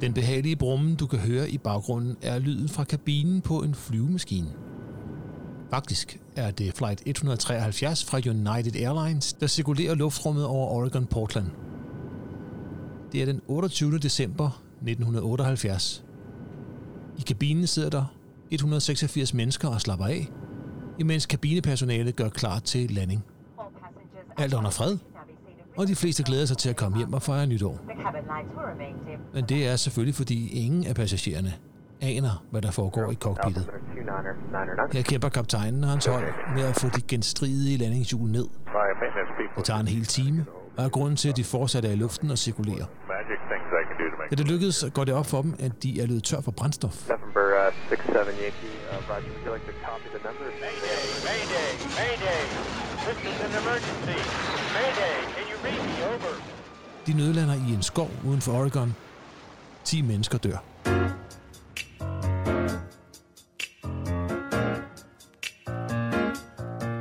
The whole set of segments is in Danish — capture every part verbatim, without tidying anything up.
Den behagelige brummen, du kan høre i baggrunden, er lyden fra kabinen på en flyvemaskine. Faktisk er det Flight et hundrede treoghalvfjerds fra United Airlines, der cirkulerer luftrummet over Oregon Portland. Det er den otteogtyvende december nitten otteoghalvfjerds. I kabinen sidder der et hundrede seksogfirs mennesker og slapper af, imens kabinepersonalet gør klar til landing. Alt under fred, og de fleste glæder sig til at komme hjem og fejre nytår. Men det er selvfølgelig, fordi ingen af passagererne aner, hvad der foregår i cockpittet. Her kæmper kaptajnen og hans hold med at få de genstridige landingshjul ned. Det tager en hel time, og er grunden til, at de fortsat er i luften og cirkulerer. Da det lykkedes, går det op for dem, at de er løbet tør for brændstof. De nødlander i en skov uden for Oregon. ti mennesker dør.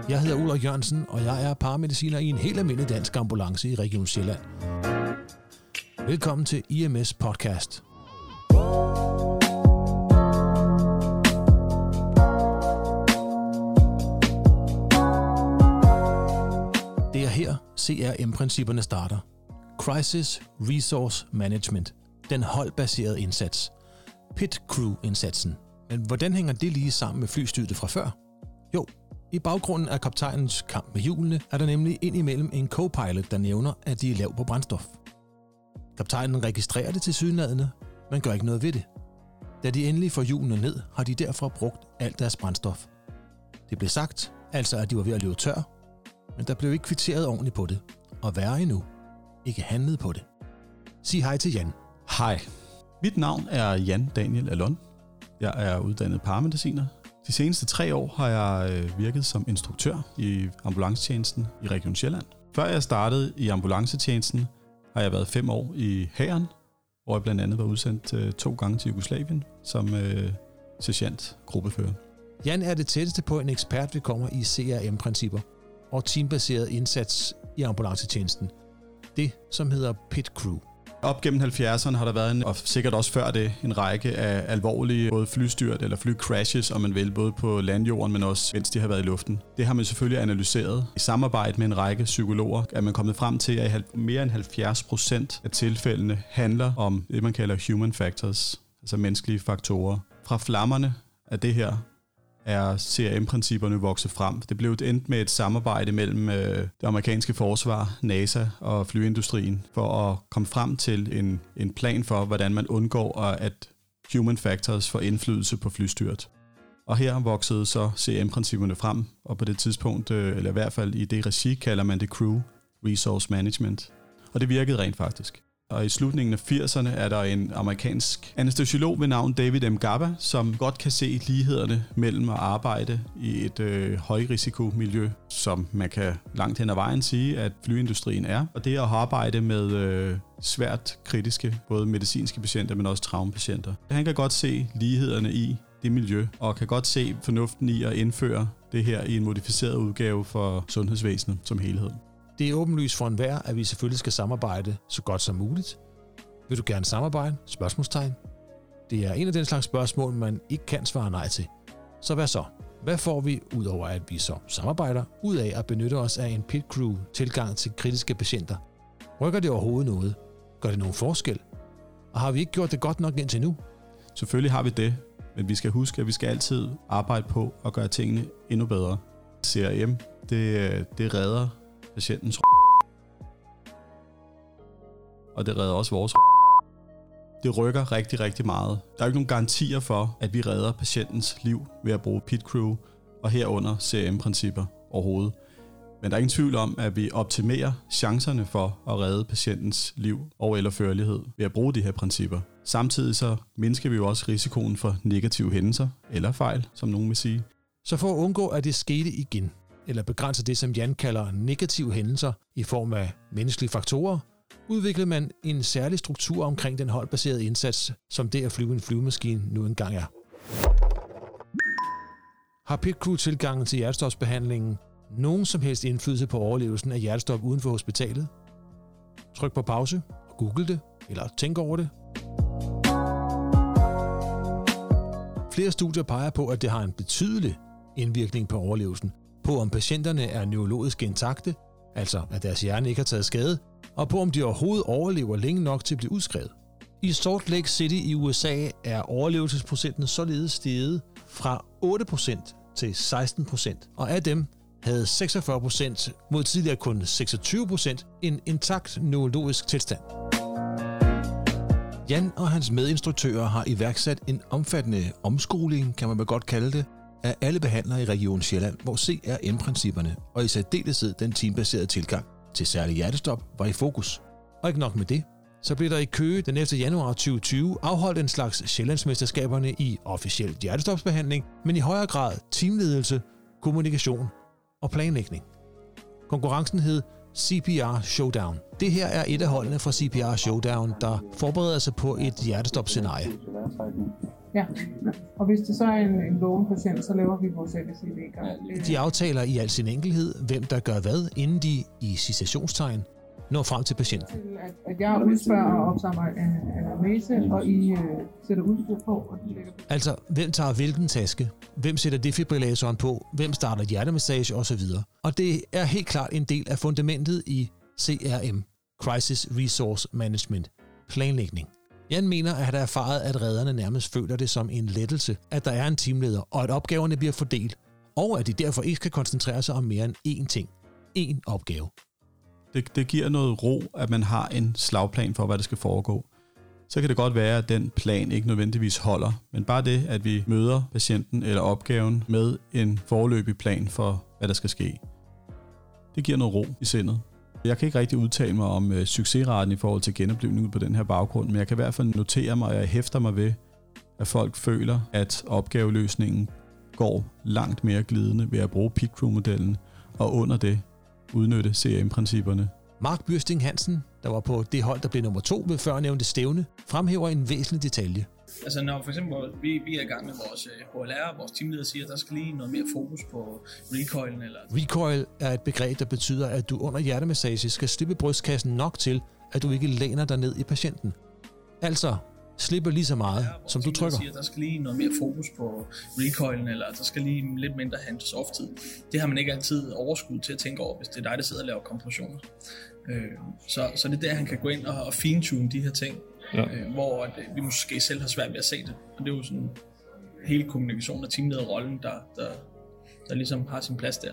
Jeg hedder Ole Jørgensen, og jeg er paramediciner i en helt almindelig dansk ambulance i Region Sjælland. Velkommen til I M S Podcast. Det er her C R M-principperne starter. Crisis Resource Management. Den holdbaserede indsats. Pit Crew-indsatsen. Men hvordan hænger det lige sammen med flystyrtet fra før? Jo, i baggrunden af kaptajnens kamp med hjulene er der nemlig indimellem en co-pilot, der nævner, at de er lav på brændstof. Kaptajnen registrerer det tilsyneladende, men gør ikke noget ved det. Da de endelig får hjulene ned, har de derfra brugt alt deres brændstof. Det blev sagt, altså at de var ved at løbe tør, men der blev ikke kvitteret ordentligt på det, og værre endnu, ikke handlet på det. Sig hej til Jan. Hej. Mit navn er Jan Daniel Alon. Jeg er uddannet paramediciner. De seneste tre år har jeg virket som instruktør i ambulancetjenesten i Region Sjælland. Før jeg startede i ambulancetjenesten, har jeg været fem år i hæren, hvor jeg blandt andet var udsendt to gange til Jugoslavien som øh, sergeant-gruppefører. Jan er det tætteste på en ekspert, vi kommer i C R M-principper og teambaseret indsats i ambulancetjenesten. Det, som hedder Pit Crew. Op gennem halvfjerdserne har der været, en, og sikkert også før det, en række af alvorlige både flystyrt eller flycrashes, om man vil, både på landjorden, men også mens de har været i luften. Det har man selvfølgelig analyseret. I samarbejde med en række psykologer er man kommet frem til, at mere end halvfjerds procent af tilfældene handler om det, man kalder human factors, altså menneskelige faktorer. Fra flammerne af det her er C R M-principperne vokset frem. Det blev endt med et samarbejde mellem øh, det amerikanske forsvar, NASA og flyindustrien, for at komme frem til en, en plan for, hvordan man undgår, at human factors får indflydelse på flystyret. Og her voksede så C R M-principperne frem, og på det tidspunkt, øh, eller i hvert fald i det regi, kalder man det Crew Resource Management. Og det virkede rent faktisk. Og i slutningen af firserne er der en amerikansk anæstesiolog ved navn David M. Gaba, som godt kan se lighederne mellem at arbejde i et øh, højrisikomiljø, som man kan langt hen ad vejen sige, at flyindustrien er. Og det at arbejde med øh, svært kritiske, både medicinske patienter, men også traumepatienter. Han kan godt se lighederne i det miljø, og kan godt se fornuften i at indføre det her i en modificeret udgave for sundhedsvæsenet som helhed. Det er åbenlyst for enhver, at vi selvfølgelig skal samarbejde så godt som muligt. Vil du gerne samarbejde? Spørgsmålstegn. Det er en af den slags spørgsmål, man ikke kan svare nej til. Så hvad så? Hvad får vi, udover at vi så samarbejder, ud af at benytte os af en pit crew tilgang til kritiske patienter? Rykker det overhovedet noget? Gør det nogen forskel? Og har vi ikke gjort det godt nok indtil nu? Selvfølgelig har vi det, men vi skal huske, at vi skal altid arbejde på at gøre tingene endnu bedre. C R M, det, det redder patientens og det redder også vores. Det rykker rigtig, rigtig meget. Der er ikke nogen garantier for, at vi redder patientens liv ved at bruge pit crew og herunder C R M-principper overhovedet. Men der er ingen tvivl om, at vi optimerer chancerne for at redde patientens liv og eller førlighed ved at bruge de her principper. Samtidig så mindsker vi jo også risikoen for negative hændelser eller fejl, som nogen vil sige. Så for at undgå, at det skete igen, eller begrænser det, som Jan kalder negative hændelser i form af menneskelige faktorer, udvikler man en særlig struktur omkring den holdbaserede indsats, som det at flyve en flyvemaskine nu engang er. Har pit crew-tilgangen til hjertestopsbehandlingen nogen som helst indflydelse på overlevelsen af hjertestop uden for hospitalet? Tryk på pause og google det, eller tænk over det. Flere studier peger på, at det har en betydelig indvirkning på overlevelsen, på om patienterne er neurologisk intakte, altså at deres hjerne ikke har taget skade, og på om de overhovedet overlever længe nok til at blive udskrevet. I Salt Lake City i U S A er overlevelsesprocenten således steget fra otte procent til seksten procent, og af dem havde seksogfyrre procent mod tidligere kun seksogtyve procent en intakt neurologisk tilstand. Jan og hans medinstruktører har iværksat en omfattende omskoling, kan man vel godt kalde det, af alle behandlere i Region Sjælland, hvor C R M-principperne og i særdeleshed den teambaserede tilgang til særlig hjertestop var i fokus. Og ikke nok med det, så blev der i Køge den ellevte januar tyve tyve afholdt en slags Sjællandsmesterskaberne i officiel hjertestopsbehandling, men i højere grad teamledelse, kommunikation og planlægning. Konkurrencen hed C P R Showdown. Det her er et af holdene fra C P R Showdown, der forbereder sig på et hjertestop-scenarie. Ja, og hvis det så er en, en vågen patient, så laver vi vores L C D. De aftaler i al sin enkelhed, hvem der gør hvad, inden de i citationstegn når frem til patienten. At, at jeg udspørger og opsamler anamnese, og I øh, sætter udstyr på. Og lægger... Altså, hvem tager hvilken taske? Hvem sætter defibrillatoren på? Hvem starter hjertemassage osv.? Og det er helt klart en del af fundamentet i C R M, Crisis Resource Management, planlægning. Jan mener, at han har erfaret, at redderne nærmest føler det som en lettelse, at der er en teamleder, og at opgaverne bliver fordelt, og at de derfor ikke skal koncentrere sig om mere end én ting, én opgave. Det, det giver noget ro, at man har en slagplan for, hvad der skal foregå. Så kan det godt være, at den plan ikke nødvendigvis holder, men bare det, at vi møder patienten eller opgaven med en foreløbig plan for, hvad der skal ske. Det giver noget ro i sindet. Jeg kan ikke rigtig udtale mig om succesraten i forhold til genoplevning på den her baggrund, men jeg kan i hvert fald notere mig, og jeg hæfter mig ved, at folk føler, at opgaveløsningen går langt mere glidende ved at bruge Pit Crew-modellen, og under det udnytte C R M-principperne. Mark Birsting Hansen, der var på det hold, der blev nummer to ved førnævnte stævne, fremhæver en væsentlig detalje. Altså når for eksempel vi, vi er i gang med vores H L R, vores teamleder siger, at der skal lige noget mere fokus på recoilen. Eller... Recoil er et begreb, der betyder, at du under hjertemassage skal slippe brystkassen nok til, at du ikke læner dig ned i patienten. Altså slipper lige så meget, ja, som du trykker. Siger, der skal lige noget mere fokus på recoilen, eller der skal lige lidt mindre hands-off-tid. Det har man ikke altid overskud til at tænke over, hvis det er dig, der sidder og laver kompressioner. Øh, så, så det er der, han kan gå ind og, og fintune de her ting, ja. øh, hvor at, vi måske selv har svært ved at se det. Og det er jo sådan hele kommunikationen og teamlederrollen, der, der, der ligesom har sin plads der.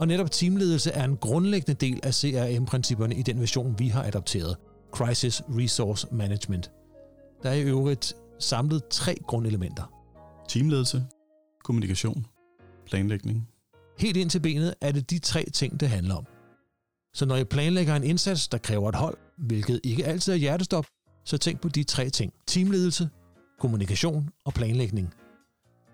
Og netop teamledelse er en grundlæggende del af C R M-principperne i den version, vi har adopteret. Crisis Resource Management. Der er i øvrigt samlet tre grundelementer. Teamledelse, kommunikation, planlægning. Helt ind til benet er det de tre ting, det handler om. Så når I planlægger en indsats, der kræver et hold, hvilket ikke altid er hjertestop, så tænk på de tre ting. Teamledelse, kommunikation og planlægning.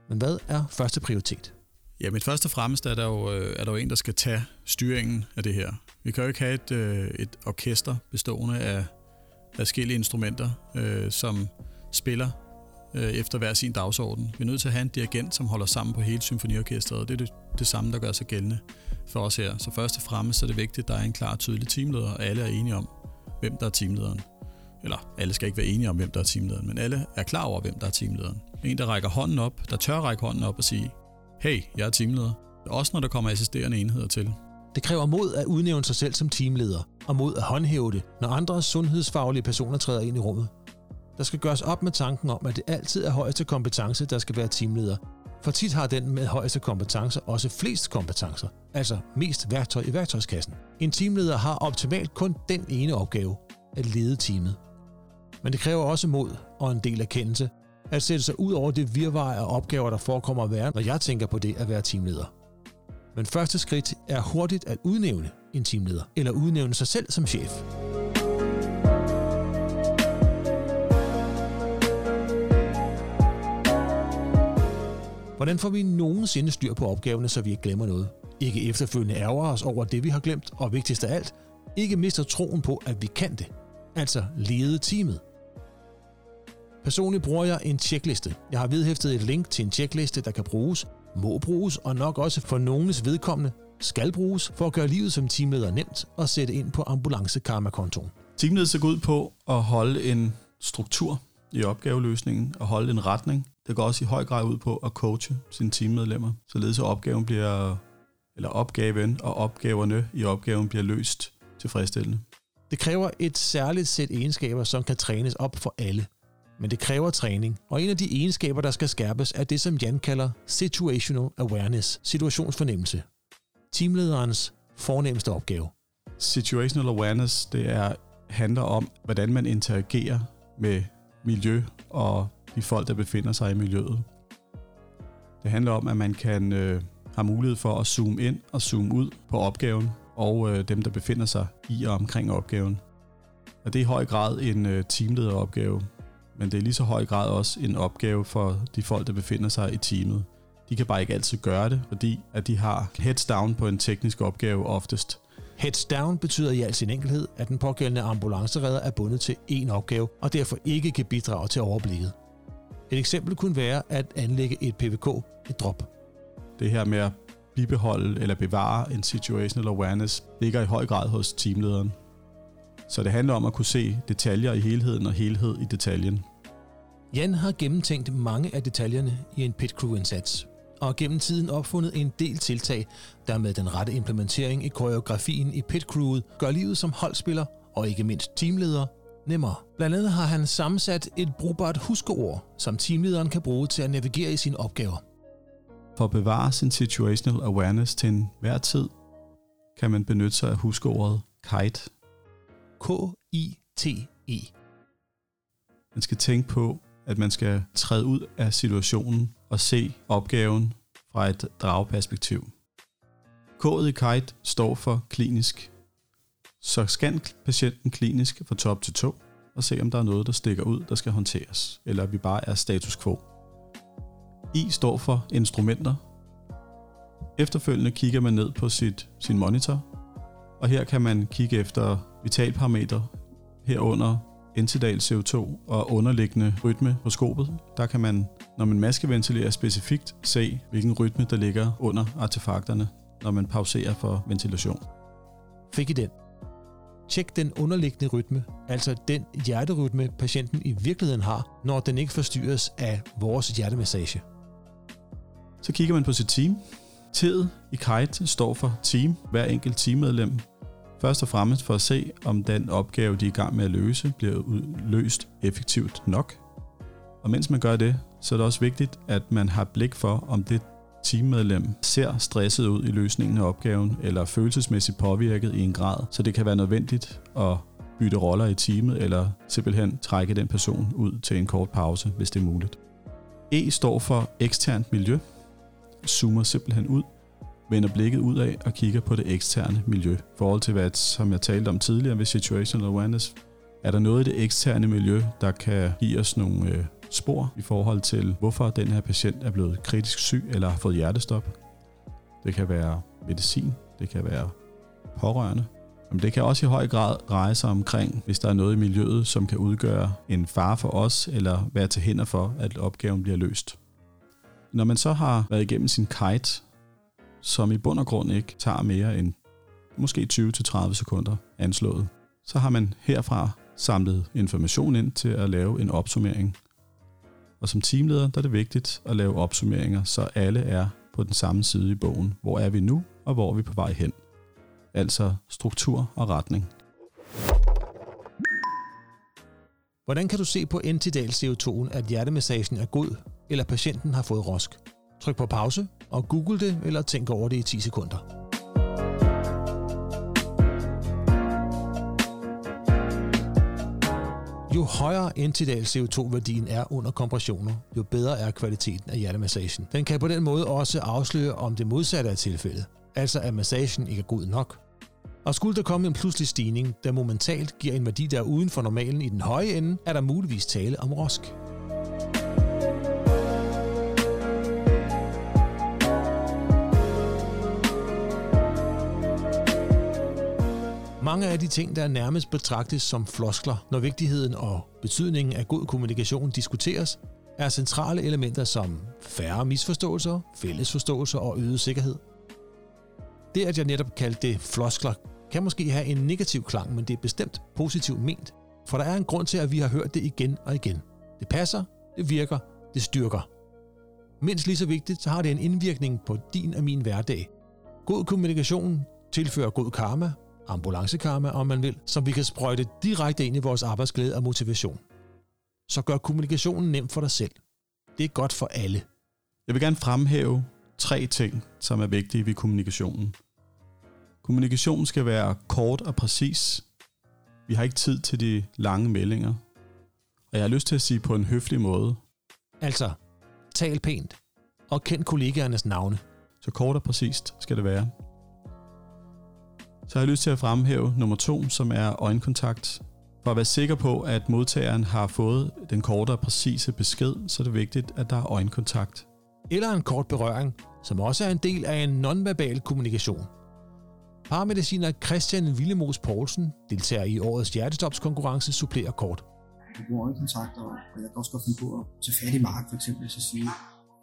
Men hvad er første prioritet? Ja, men først og fremmest er der, jo, er der jo en, der skal tage styringen af det her. Vi kan jo ikke have et, et orkester bestående af forskellige instrumenter, øh, som spiller øh, efter hver sin dagsorden. Vi er nødt til at have en dirigent, som holder sammen på hele symfoniorkestret, og det er det, det samme, der gør sig gældende for os her. Så først og fremmest er det vigtigt, at der er en klar og tydelig teamleder, og alle er enige om, hvem der er teamlederen. Eller alle skal ikke være enige om, hvem der er teamlederen, men alle er klar over, hvem der er teamlederen. En, der rækker hånden op, der tør række hånden op og sige, hey, jeg er teamleder. Også når der kommer assisterende enheder til. Det kræver mod at udnævne sig selv som teamleder, og mod at håndhæve det, når andre sundhedsfaglige personer træder ind i rummet. Der skal gøres op med tanken om, at det altid er højeste kompetence, der skal være teamleder. For tit har den med højeste kompetencer også flest kompetencer, altså mest værktøj i værktøjskassen. En teamleder har optimalt kun den ene opgave, at lede teamet. Men det kræver også mod og en del erkendelse, at sætte sig ud over det virvar af opgaver, der forekommer at være, når jeg tænker på det at være teamleder. Men første skridt er hurtigt at udnævne en teamleder, eller udnævne sig selv som chef. Hvordan får vi nogensinde styr på opgaverne, så vi ikke glemmer noget? Ikke efterfølgende ærger os over det, vi har glemt, og vigtigst af alt, ikke mister troen på, at vi kan det. Altså lede teamet. Personligt bruger jeg en tjekliste. Jeg har vedhæftet et link til en tjekliste, der kan bruges, må bruges og nok også for nogens vedkommende skal bruges for at gøre livet som teamleder nemt og sætte ind på ambulancekarmakontoen. Teamledelse går ud på at holde en struktur i opgaveløsningen og holde en retning. Det går også i høj grad ud på at coache sine teammedlemmer, således at opgaven bliver, eller opgaven og opgaverne i opgaven bliver løst tilfredsstillende. Det kræver et særligt sæt egenskaber, som kan trænes op for alle. Men det kræver træning, og en af de egenskaber, der skal skærpes, er det, som Jan kalder situational awareness, situationsfornemmelse. Teamlederens fornemmeste opgave. Situational awareness, det er, handler om, hvordan man interagerer med miljø og de folk, der befinder sig i miljøet. Det handler om, at man kan øh, have mulighed for at zoome ind og zoome ud på opgaven og øh, dem, der befinder sig i og omkring opgaven. Og det er i høj grad en øh, teamlederopgave, men det er lige så høj grad også en opgave for de folk, der befinder sig i teamet. De kan bare ikke altid gøre det, fordi at de har heads down på en teknisk opgave oftest. Heads down betyder i al sin enkelhed, at den pågældende ambulanceredder er bundet til én opgave, og derfor ikke kan bidrage til overblikket. Et eksempel kunne være at anlægge et P V K, et drop. Det her med at bibeholde eller bevare en situational awareness ligger i høj grad hos teamlederen. Så det handler om at kunne se detaljer i helheden og helhed i detaljen. Jan har gennemtænkt mange af detaljerne i en pit crew-indsats, og gennem tiden opfundet en del tiltag, der med den rette implementering i koreografien i pit crewet gør livet som holdspiller og ikke mindst teamleder nemmere. Blandt andet har han sammensat et brugbart huskeord, som teamlederen kan bruge til at navigere i sine opgaver. For at bevare sin situational awareness til enhver tid, kan man benytte sig af huskeordet kite. K I T E. Man skal tænke på, at man skal træde ud af situationen og se opgaven fra et dragperspektiv. K'et i kite står for klinisk. Så scan patienten klinisk fra top til tå og se, om der er noget, der stikker ud, der skal håndteres, eller vi bare er status quo. I står for instrumenter. Efterfølgende kigger man ned på sit, sin monitor, og her kan man kigge efter vitalparametre, herunder interdal C O to og underliggende rytme på skopet. Der kan man, når man maskeventilerer specifikt, se, hvilken rytme der ligger under artefakterne, når man pauserer for ventilation. Fik I den? Tjek den underliggende rytme, altså den hjerterytme, patienten i virkeligheden har, når den ikke forstyrres af vores hjertemassage. Så kigger man på sit team. T'et i kite står for team, hver enkelt teammedlem. Først og fremmest for at se, om den opgave, de er i gang med at løse, bliver løst effektivt nok. Og mens man gør det, så er det også vigtigt, at man har blik for, om det teammedlem ser stresset ud i løsningen af opgaven, eller følelsesmæssigt påvirket i en grad, så det kan være nødvendigt at bytte roller i teamet, eller simpelthen trække den person ud til en kort pause, hvis det er muligt. E står for eksternt miljø. Zoomer simpelthen ud, vender blikket ud af og kigger på det eksterne miljø. I forhold til hvad, som jeg talte om tidligere ved situational awareness, er der noget i det eksterne miljø, der kan give os nogle øh, spor i forhold til, hvorfor den her patient er blevet kritisk syg eller har fået hjertestop. Det kan være medicin, det kan være pårørende. Men det kan også i høj grad dreje sig omkring, hvis der er noget i miljøet, som kan udgøre en fare for os eller være til hinder for, at opgaven bliver løst. Når man så har været igennem sin kite, som i bund og grund ikke tager mere end måske tyve til tredive sekunder anslået, så har man herfra samlet information ind til at lave en opsummering. Og som teamleder der er det vigtigt at lave opsummeringer, så alle er på den samme side i bogen. Hvor er vi nu, og hvor er vi på vej hen? Altså struktur og retning. Hvordan kan du se på entidal C O to'en, at hjertemassagen er god, eller patienten har fået rosk? Tryk på pause og google det, eller tænk over det i ti sekunder. Jo højere entidal C O to-værdien er under kompressioner, jo bedre er kvaliteten af hjertemassagen. Den kan på den måde også afsløre, om det modsatte er tilfældet, altså at massagen ikke er god nok. Og skulle der komme en pludselig stigning, der momentalt giver en værdi, der er uden for normalen i den høje ende, er der muligvis tale om rosk. Mange af de ting, der nærmest betragtes som floskler, når vigtigheden og betydningen af god kommunikation diskuteres, er centrale elementer som færre misforståelser, fælles forståelser og øget sikkerhed. Det, at jeg netop kaldte det floskler, kan måske have en negativ klang, men det er bestemt positivt ment, for der er en grund til, at vi har hørt det igen og igen. Det passer, det virker, det styrker. Mindst lige så vigtigt, så har det en indvirkning på din og min hverdag. God kommunikation tilfører god karma, ambulancekarma om man vil, som vi kan sprøjte direkte ind i vores arbejdsglæde og motivation. Så gør kommunikationen nem for dig selv. Det er godt for alle. Jeg vil gerne fremhæve tre ting, som er vigtige ved kommunikationen. Kommunikationen skal være kort og præcis. Vi har ikke tid til de lange meldinger. Og jeg har lyst til at sige på en høflig måde. Altså, tal pænt og kend kollegaernes navne. Så kort og præcist skal det være. Så har jeg lyst til at fremhæve nummer to, som er øjenkontakt. For at være sikker på, at modtageren har fået den korte og præcise besked, så er det vigtigt, at der er øjenkontakt. Eller en kort berøring, som også er en del af en nonverbal kommunikation. Paramediciner Christian Villemos Poulsen, deltager i årets hjertestopskonkurrence, supplerer kort. Jeg bruger øjenkontakter, og jeg kan også godt finde på at tage fat i Mark for eksempel, så sige,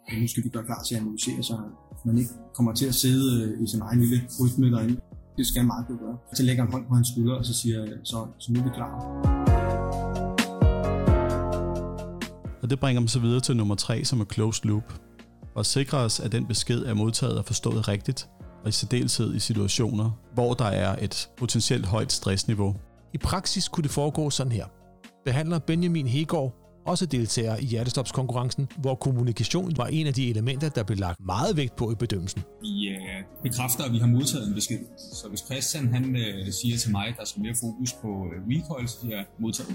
at nu skal vi gøre klar til at analysere, så man ikke kommer til at sidde i sin egen lille rytme derinde. Det skal Mark jo gøre. Så lægger en hånd på hans skulder, og så siger jeg, så, så nu er vi klar. Og det bringer mig så videre til nummer tre, som er closed loop. For at sikre os, at den besked er modtaget og forstået rigtigt, og i særdeleshed i situationer, hvor der er et potentielt højt stressniveau. I praksis kunne det foregå sådan her. Behandler Benjamin Hegaard, også deltager i hjertestopskonkurrencen, hvor kommunikation var en af de elementer, der blev lagt meget vægt på i bedømmelsen. Vi øh, bekræfter, at vi har modtaget en besked. Så hvis Christian han, øh, siger til mig, at der skal mere fokus på øh, recoil, så siger jeg modtaget.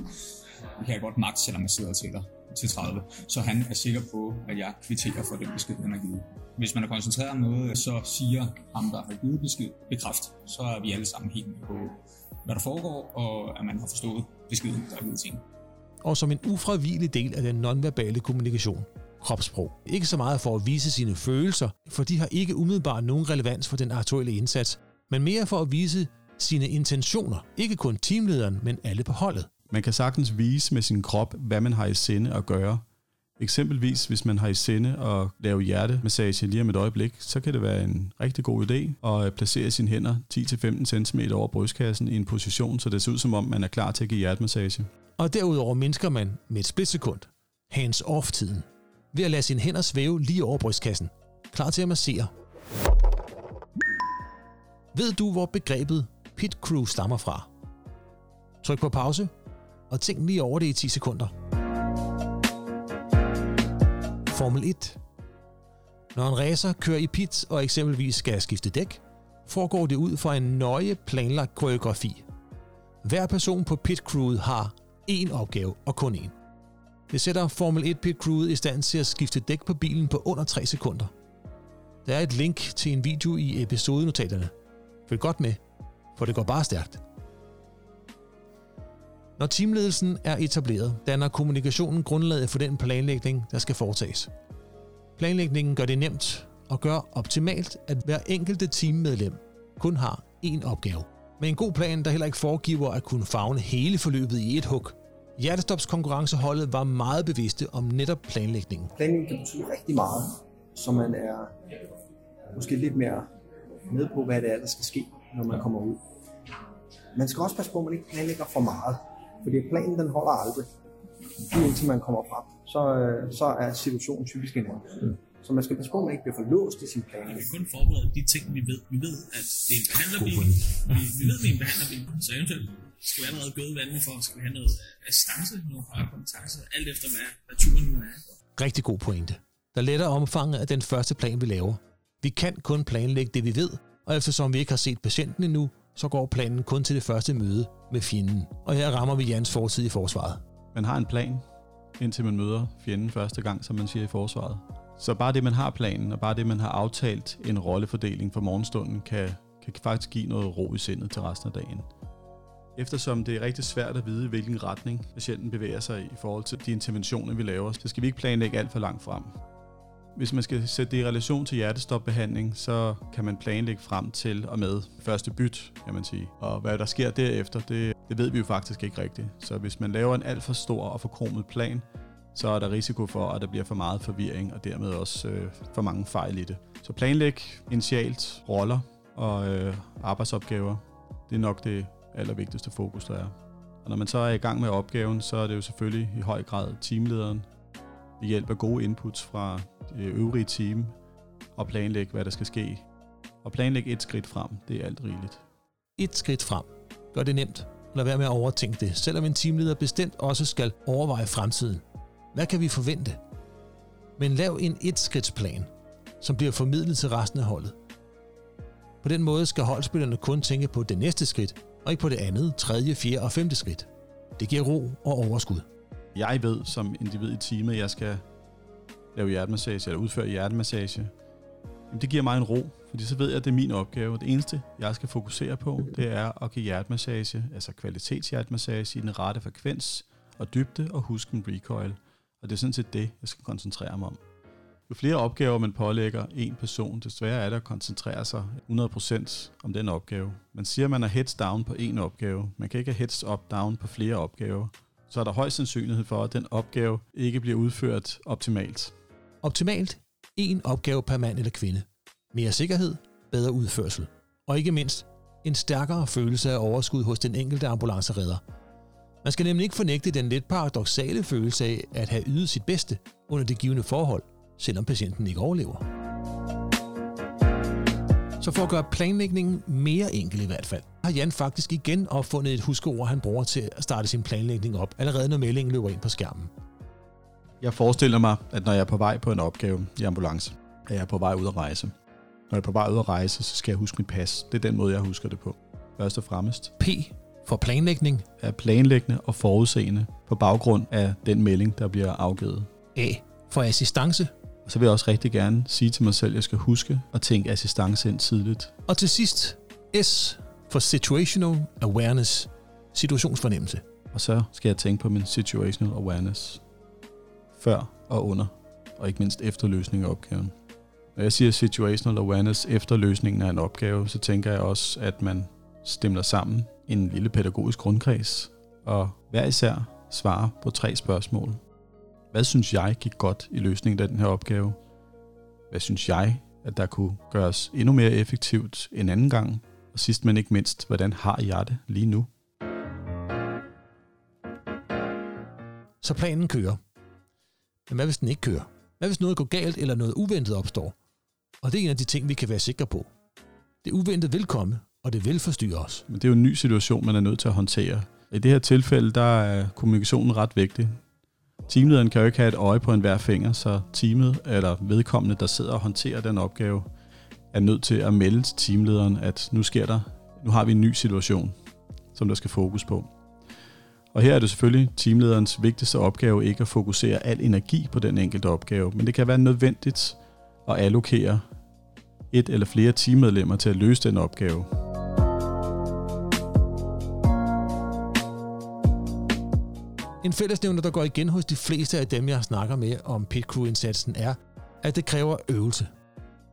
Det kan jeg godt magt, selvom jeg sidder til dig til tredive. Så han er sikker på, at jeg kvitterer for den besked, han har givet. Hvis man er koncentreret om noget, så siger ham, der har givet besked, bekræft. Så er vi alle sammen helt med på, hvad der foregår, og at man har forstået beskeden, der er givet til. Og som en ufravigelig del af den nonverbale kommunikation, kropssprog. Ikke så meget for at vise sine følelser, for de har ikke umiddelbart nogen relevans for den aktuelle indsats, men mere for at vise sine intentioner. Ikke kun teamlederen, men alle på holdet. Man kan sagtens vise med sin krop, hvad man har i sinde at gøre. Eksempelvis, hvis man har i sinde at lave hjertemassage lige om et øjeblik, så kan det være en rigtig god idé at placere sine hænder ti til femten centimeter over brystkassen i en position, så det ser ud som om, man er klar til at give hjertemassage. Og derudover mindsker man med et splitsekund hands-off-tiden ved at lade sine hænder svæve lige over brystkassen, klar til at massere. Ved du, hvor begrebet pit crew stammer fra? Tryk på pause og tænk lige over det i ti sekunder. Formel et. Når en racer kører i pits og eksempelvis skal skifte dæk, foregår det ud fra en nøje planlagt koreografi. Hver person på pit crewet har én opgave og kun én. Det sætter Formel et pit crewet i stand til at skifte dæk på bilen på under tre sekunder. Der er et link til en video i episodenotaterne. Følg godt med, for det går bare stærkt. Når teamledelsen er etableret, danner kommunikationen grundlaget for den planlægning, der skal foretages. Planlægningen gør det nemt og gør optimalt, at hver enkelte teammedlem kun har én opgave. Med en god plan, der heller ikke foregiver at kunne favne hele forløbet i et hug. Hjertestopskonkurrenceholdet var meget bevidste om netop planlægningen. Planlægningen betyder rigtig meget, så man er måske lidt mere med på, hvad det er, der skal ske, når man kommer ud. Man skal også passe på, at man ikke planlægger for meget, fordi planen den holder aldrig. Lige indtil man kommer frem, så, så er situationen typisk en anden. Så man skal passe på, at man ikke bliver for låst i sin plan. Man kan kun forberede de ting, vi ved. Vi ved, at det er en behandlerbil. Vi, vi ved, at det er en behandlerbil. Så eventuelt skal vi allerede gøde vandet for, at skal vi have noget assistance, nogle højere kompetencer, alt efter hvad, hvad turen nu er. Rigtig god pointe. Der letter omfanget af den første plan, vi laver. Vi kan kun planlægge det, vi ved, og eftersom vi ikke har set patienten endnu, så går planen kun til det første møde med fjenden. Og her rammer vi Jans fortid i forsvaret. Man har en plan, indtil man møder fjenden første gang, som man siger i forsvaret. Så bare det, man har planen, og bare det, man har aftalt en rollefordeling for morgenstunden, kan, kan faktisk give noget ro i sindet til resten af dagen. Eftersom det er rigtig svært at vide, i hvilken retning patienten bevæger sig i, i forhold til de interventioner, vi laver, så skal vi ikke planlægge alt for langt frem. Hvis man skal sætte det i relation til hjertestopbehandling, så kan man planlægge frem til og med første byt, kan man sige. Og hvad der sker derefter, det, det ved vi jo faktisk ikke rigtigt. Så hvis man laver en alt for stor og forkromet plan, så er der risiko for, at der bliver for meget forvirring og dermed også øh, for mange fejl i det. Så planlæg initialt roller og øh, arbejdsopgaver. Det er nok det allervigtigste fokus, der er. Og når man så er i gang med opgaven, så er det jo selvfølgelig i høj grad teamlederen, ved hjælp af gode inputs fra det øvrige team, og planlægge, hvad der skal ske. Og planlægge et skridt frem, det er alt rigeligt. Et skridt frem. Gør det nemt. Lad være med at overtænke det, selvom en teamleder bestemt også skal overveje fremtiden. Hvad kan vi forvente? Men lav en etskridtsplan, som bliver formidlet til resten af holdet. På den måde skal holdspillerne kun tænke på det næste skridt, og ikke på det andet, tredje, fjerde og femte skridt. Det giver ro og overskud. Jeg ved som individ i teamet, at jeg skal lave hjertemassage eller udføre hjertemassage. Jamen, det giver mig en ro, fordi så ved jeg, at det er min opgave. Det eneste, jeg skal fokusere på, det er at give hjertemassage, altså kvalitetshjertemassage i den rette frekvens og dybde og huske en recoil. Og det er sådan set det, jeg skal koncentrere mig om. Jo flere opgaver man pålægger en person, desto sværere er det at koncentrere sig hundrede procent om den opgave. Man siger, at man er heads down på én opgave. Man kan ikke have heads up down på flere opgaver. Så er der høj sandsynlighed for, at den opgave ikke bliver udført optimalt. Optimalt? En opgave per mand eller kvinde. Mere sikkerhed, bedre udførsel. Og ikke mindst, en stærkere følelse af overskud hos den enkelte ambulanceredder. Man skal nemlig ikke fornægte den lidt paradoksale følelse af at have ydet sit bedste under det givne forhold, selvom patienten ikke overlever. Så for at gøre planlægningen mere enkel i hvert fald, har Jan faktisk igen opfundet et huskeord, han bruger til at starte sin planlægning op, allerede når meldingen løber ind på skærmen. Jeg forestiller mig, at når jeg er på vej på en opgave i ambulance, at jeg er på vej ud at rejse. Når jeg er på vej ud at rejse, så skal jeg huske mit pas. Det er den måde, jeg husker det på. Først og fremmest. P for planlægning. Er planlæggende og forudseende på baggrund af den melding, der bliver afgivet. A for assistance. Og så vil jeg også rigtig gerne sige til mig selv, at jeg skal huske at tænke assistance ind tidligt. Og til sidst, S for situational awareness. Situationsfornemmelse. Og så skal jeg tænke på min situational awareness. Før og under, og ikke mindst efter løsningen af opgaven. Når jeg siger situational awareness efter løsningen af en opgave, så tænker jeg også, at man stemmer sammen i en lille pædagogisk rundkreds, og hver især svarer på tre spørgsmål. Hvad synes jeg gik godt i løsningen af den her opgave? Hvad synes jeg, at der kunne gøres endnu mere effektivt en anden gang? Og sidst men ikke mindst, hvordan har jeg det lige nu? Så planen kører. Men hvad hvis den ikke kører? Hvad hvis noget går galt eller noget uventet opstår? Og det er en af de ting, vi kan være sikre på. Det uventede vil komme, og det vil forstyrre os. Men det er jo en ny situation, man er nødt til at håndtere. I det her tilfælde, der er kommunikationen ret vigtig. Teamlederen kan jo ikke have et øje på enhver finger, så teamet eller vedkommende, der sidder og håndterer den opgave, er nødt til at melde til teamlederen, at nu sker der, nu har vi en ny situation, som der skal fokus på. Og her er det selvfølgelig teamlederens vigtigste opgave ikke at fokusere al energi på den enkelte opgave, men det kan være nødvendigt at allokere et eller flere teammedlemmer til at løse den opgave. En fællesnævner, der går igen hos de fleste af dem, jeg snakker med om pitcrew-indsatsen, er, at det kræver øvelse.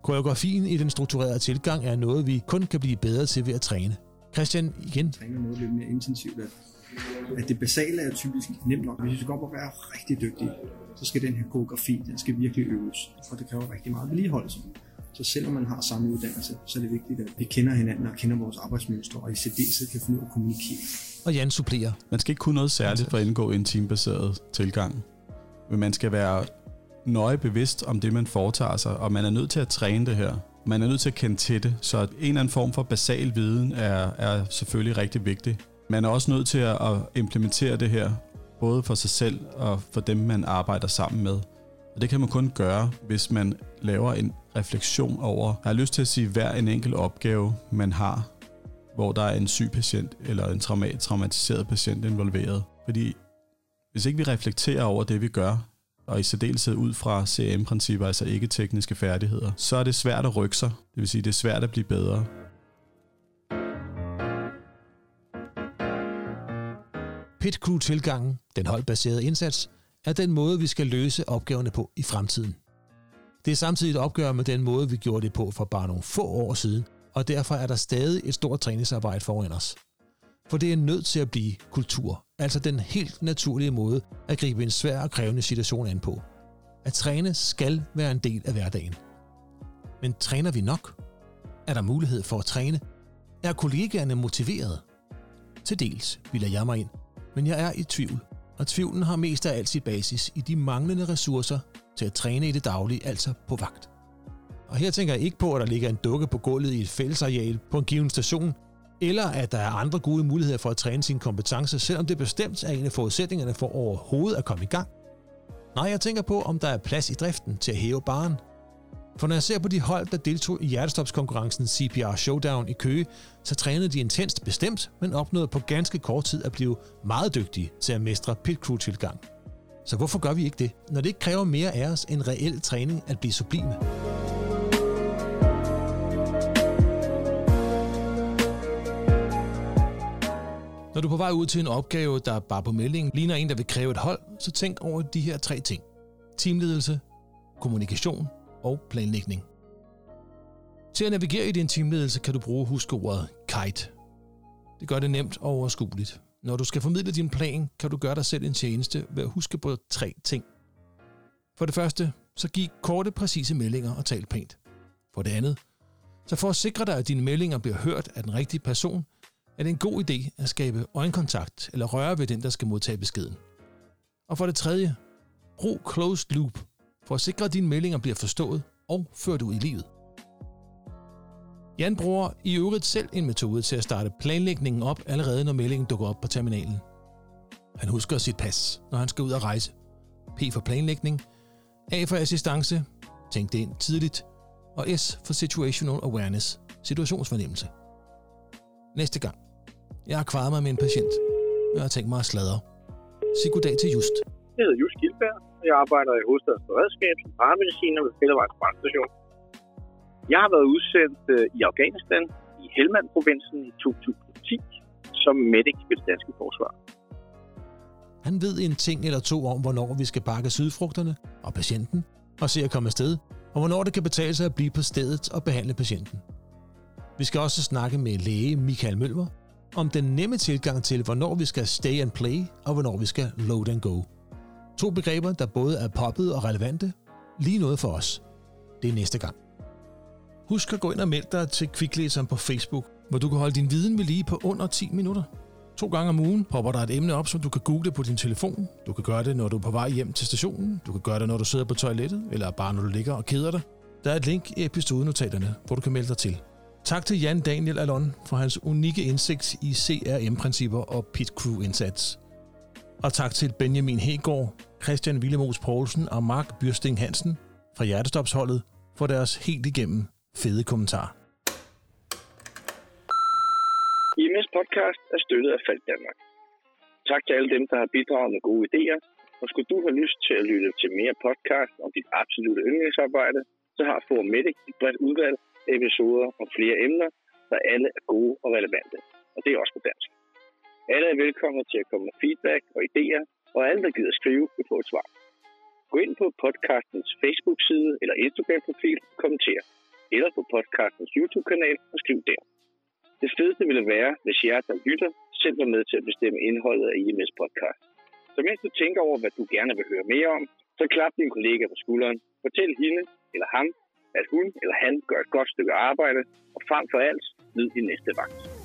Koreografien i den strukturerede tilgang er noget, vi kun kan blive bedre til ved at træne. Christian, igen. Træner noget lidt mere intensivt, at det basale er typisk nemt nok. Hvis vi skal op og være rigtig dygtige, så skal den her koreografi, den skal virkelig øves, og det kræver rigtig meget vedligeholdelse. Så selvom man har samme uddannelse, så er det vigtigt, at vi kender hinanden og kender vores arbejdsmønstre, og i særdeleshed kan finde ud af at kommunikere. Og Jan supplerer. Man skal ikke kunne noget særligt for at indgå en teambaseret tilgang, men man skal være nøje bevidst om det, man foretager sig, og man er nødt til at træne det her. Man er nødt til at kende til det, så en eller anden form for basal viden er, er selvfølgelig rigtig vigtig. Man er også nødt til at implementere det her, både for sig selv og for dem, man arbejder sammen med. Og det kan man kun gøre, hvis man laver en refleksion over, jeg har lyst til at sige, hver en enkelt opgave, man har, hvor der er en syg patient eller en traumatiseret patient involveret. Fordi hvis ikke vi reflekterer over det, vi gør, og i særdeleshed ud fra C M-principper, altså ikke tekniske færdigheder, så er det svært at rykke sig. Det vil sige, det er svært at blive bedre. Pitcrew-tilgangen, den holdbaserede indsats, er den måde, vi skal løse opgaverne på i fremtiden. Det er samtidig et opgør med den måde, vi gjorde det på for bare nogle få år siden, og derfor er der stadig et stort træningsarbejde foran os. For det er nødt til at blive kultur, altså den helt naturlige måde at gribe en svær og krævende situation an på. At træne skal være en del af hverdagen. Men træner vi nok? Er der mulighed for at træne? Er kollegaerne motiverede? Til dels bilder jeg mig ind, Men jeg er i tvivl, og tvivlen har mest af alt sit basis i de manglende ressourcer til at træne i det daglige, altså på vagt. Og her tænker jeg ikke på, at der ligger en dukke på gulvet i et fællesareal på en given station, eller at der er andre gode muligheder for at træne sine kompetencer, selvom det bestemt er en af forudsætningerne for overhovedet at komme i gang. Nej, jeg tænker på, om der er plads i driften til at hæve barren. For når jeg ser på de hold, der deltog i hjertestopskonkurrencen C P R Showdown i Køge, så trænede de intenst bestemt, men opnåede på ganske kort tid at blive meget dygtige til at mestre pit crew-tilgang. Så hvorfor gør vi ikke det, når det ikke kræver mere af os end reel træning at blive sublime? Når du er på vej ud til en opgave, der bare på meldingen ligner en, der vil kræve et hold, så tænk over de her tre ting. Teamledelse, kommunikation og planlægning. Til at navigere i din teamledelse kan du bruge huskeordet kite. Det gør det nemt og overskueligt. Når du skal formidle din plan, kan du gøre dig selv en tjeneste ved at huske på tre ting. For det første, så giv korte, præcise meldinger og tal pænt. For det andet, så for at sikre dig, at dine meldinger bliver hørt af den rigtige person, er det en god idé at skabe øjenkontakt eller røre ved den, der skal modtage beskeden. Og for det tredje, brug closed loop for at sikre, at dine meldinger bliver forstået og ført ud i livet. Jan bruger i øvrigt selv en metode til at starte planlægningen op, allerede når meldingen dukker op på terminalen. Han husker sit pas, når han skal ud og rejse. P for planlægning, A for assistance, tænk det ind tidligt, og S for situational awareness, situationsfornemmelse. Næste gang. Jeg har kvaret mig med en patient. Jeg har tænkt mig at sladre. Sig goddag til Just. Jeg hedder Juss Kilberg, og jeg arbejder i Hovedstadens Beredskab som paramediciner ved Fællevejs brandstation. Jeg har været udsendt i Afghanistan i Helmand-provinsen i to tusind ti som medic ved det danske forsvar. Han ved en ting eller to om, hvornår vi skal pakke sydfrugterne og patienten og se at komme afsted, og hvornår det kan betale sig at blive på stedet og behandle patienten. Vi skal også snakke med læge Michael Mølver om den nemme tilgang til, hvornår vi skal stay and play, og hvornår vi skal load and go. To begreber, der både er poppet og relevante. Lige noget for os. Det er næste gang. Husk at gå ind og melde dig til QuickLaseren på Facebook, hvor du kan holde din viden ved lige på under ti minutter. To gange om ugen popper der et emne op, som du kan google på din telefon. Du kan gøre det, når du er på vej hjem til stationen. Du kan gøre det, når du sidder på toilettet, eller bare når du ligger og keder dig. Der er et link i episodenotaterne, hvor du kan melde dig til. Tak til Jan Daniel Alon for hans unikke indsigt i C R M-principper og pit crew-indsats. Og tak til Benjamin Hegaard, Christian Villemos Poulsen og Mark Birsting Hansen fra Hjertestopsholdet for deres helt igennem fede kommentarer. I M S Podcast er støttet af Fald Danmark. Tak til alle dem, der har bidraget med gode idéer. Og skulle du have lyst til at lytte til mere podcast om dit absolutte yndlingsarbejde, så har Forum Medic et bredt udvalg episoder og flere emner, der alle er gode og relevante. Og det er også på dansk. Alle er velkomne til at komme med feedback og idéer, og alle, der gider skrive, vil få et svar. Gå ind på podcastens Facebook-side eller Instagram-profil og kommenter, eller på podcastens YouTube-kanal og skriv der. Det fedeste ville være, hvis jer, der lytter, selv var med til at bestemme indholdet af I M S Podcast. Så mens du tænker over, hvad du gerne vil høre mere om, så klap din kollega på skulderen, fortæl hende eller ham, at hun eller han gør et godt stykke arbejde, og frem for alt, nyd din næste vagt.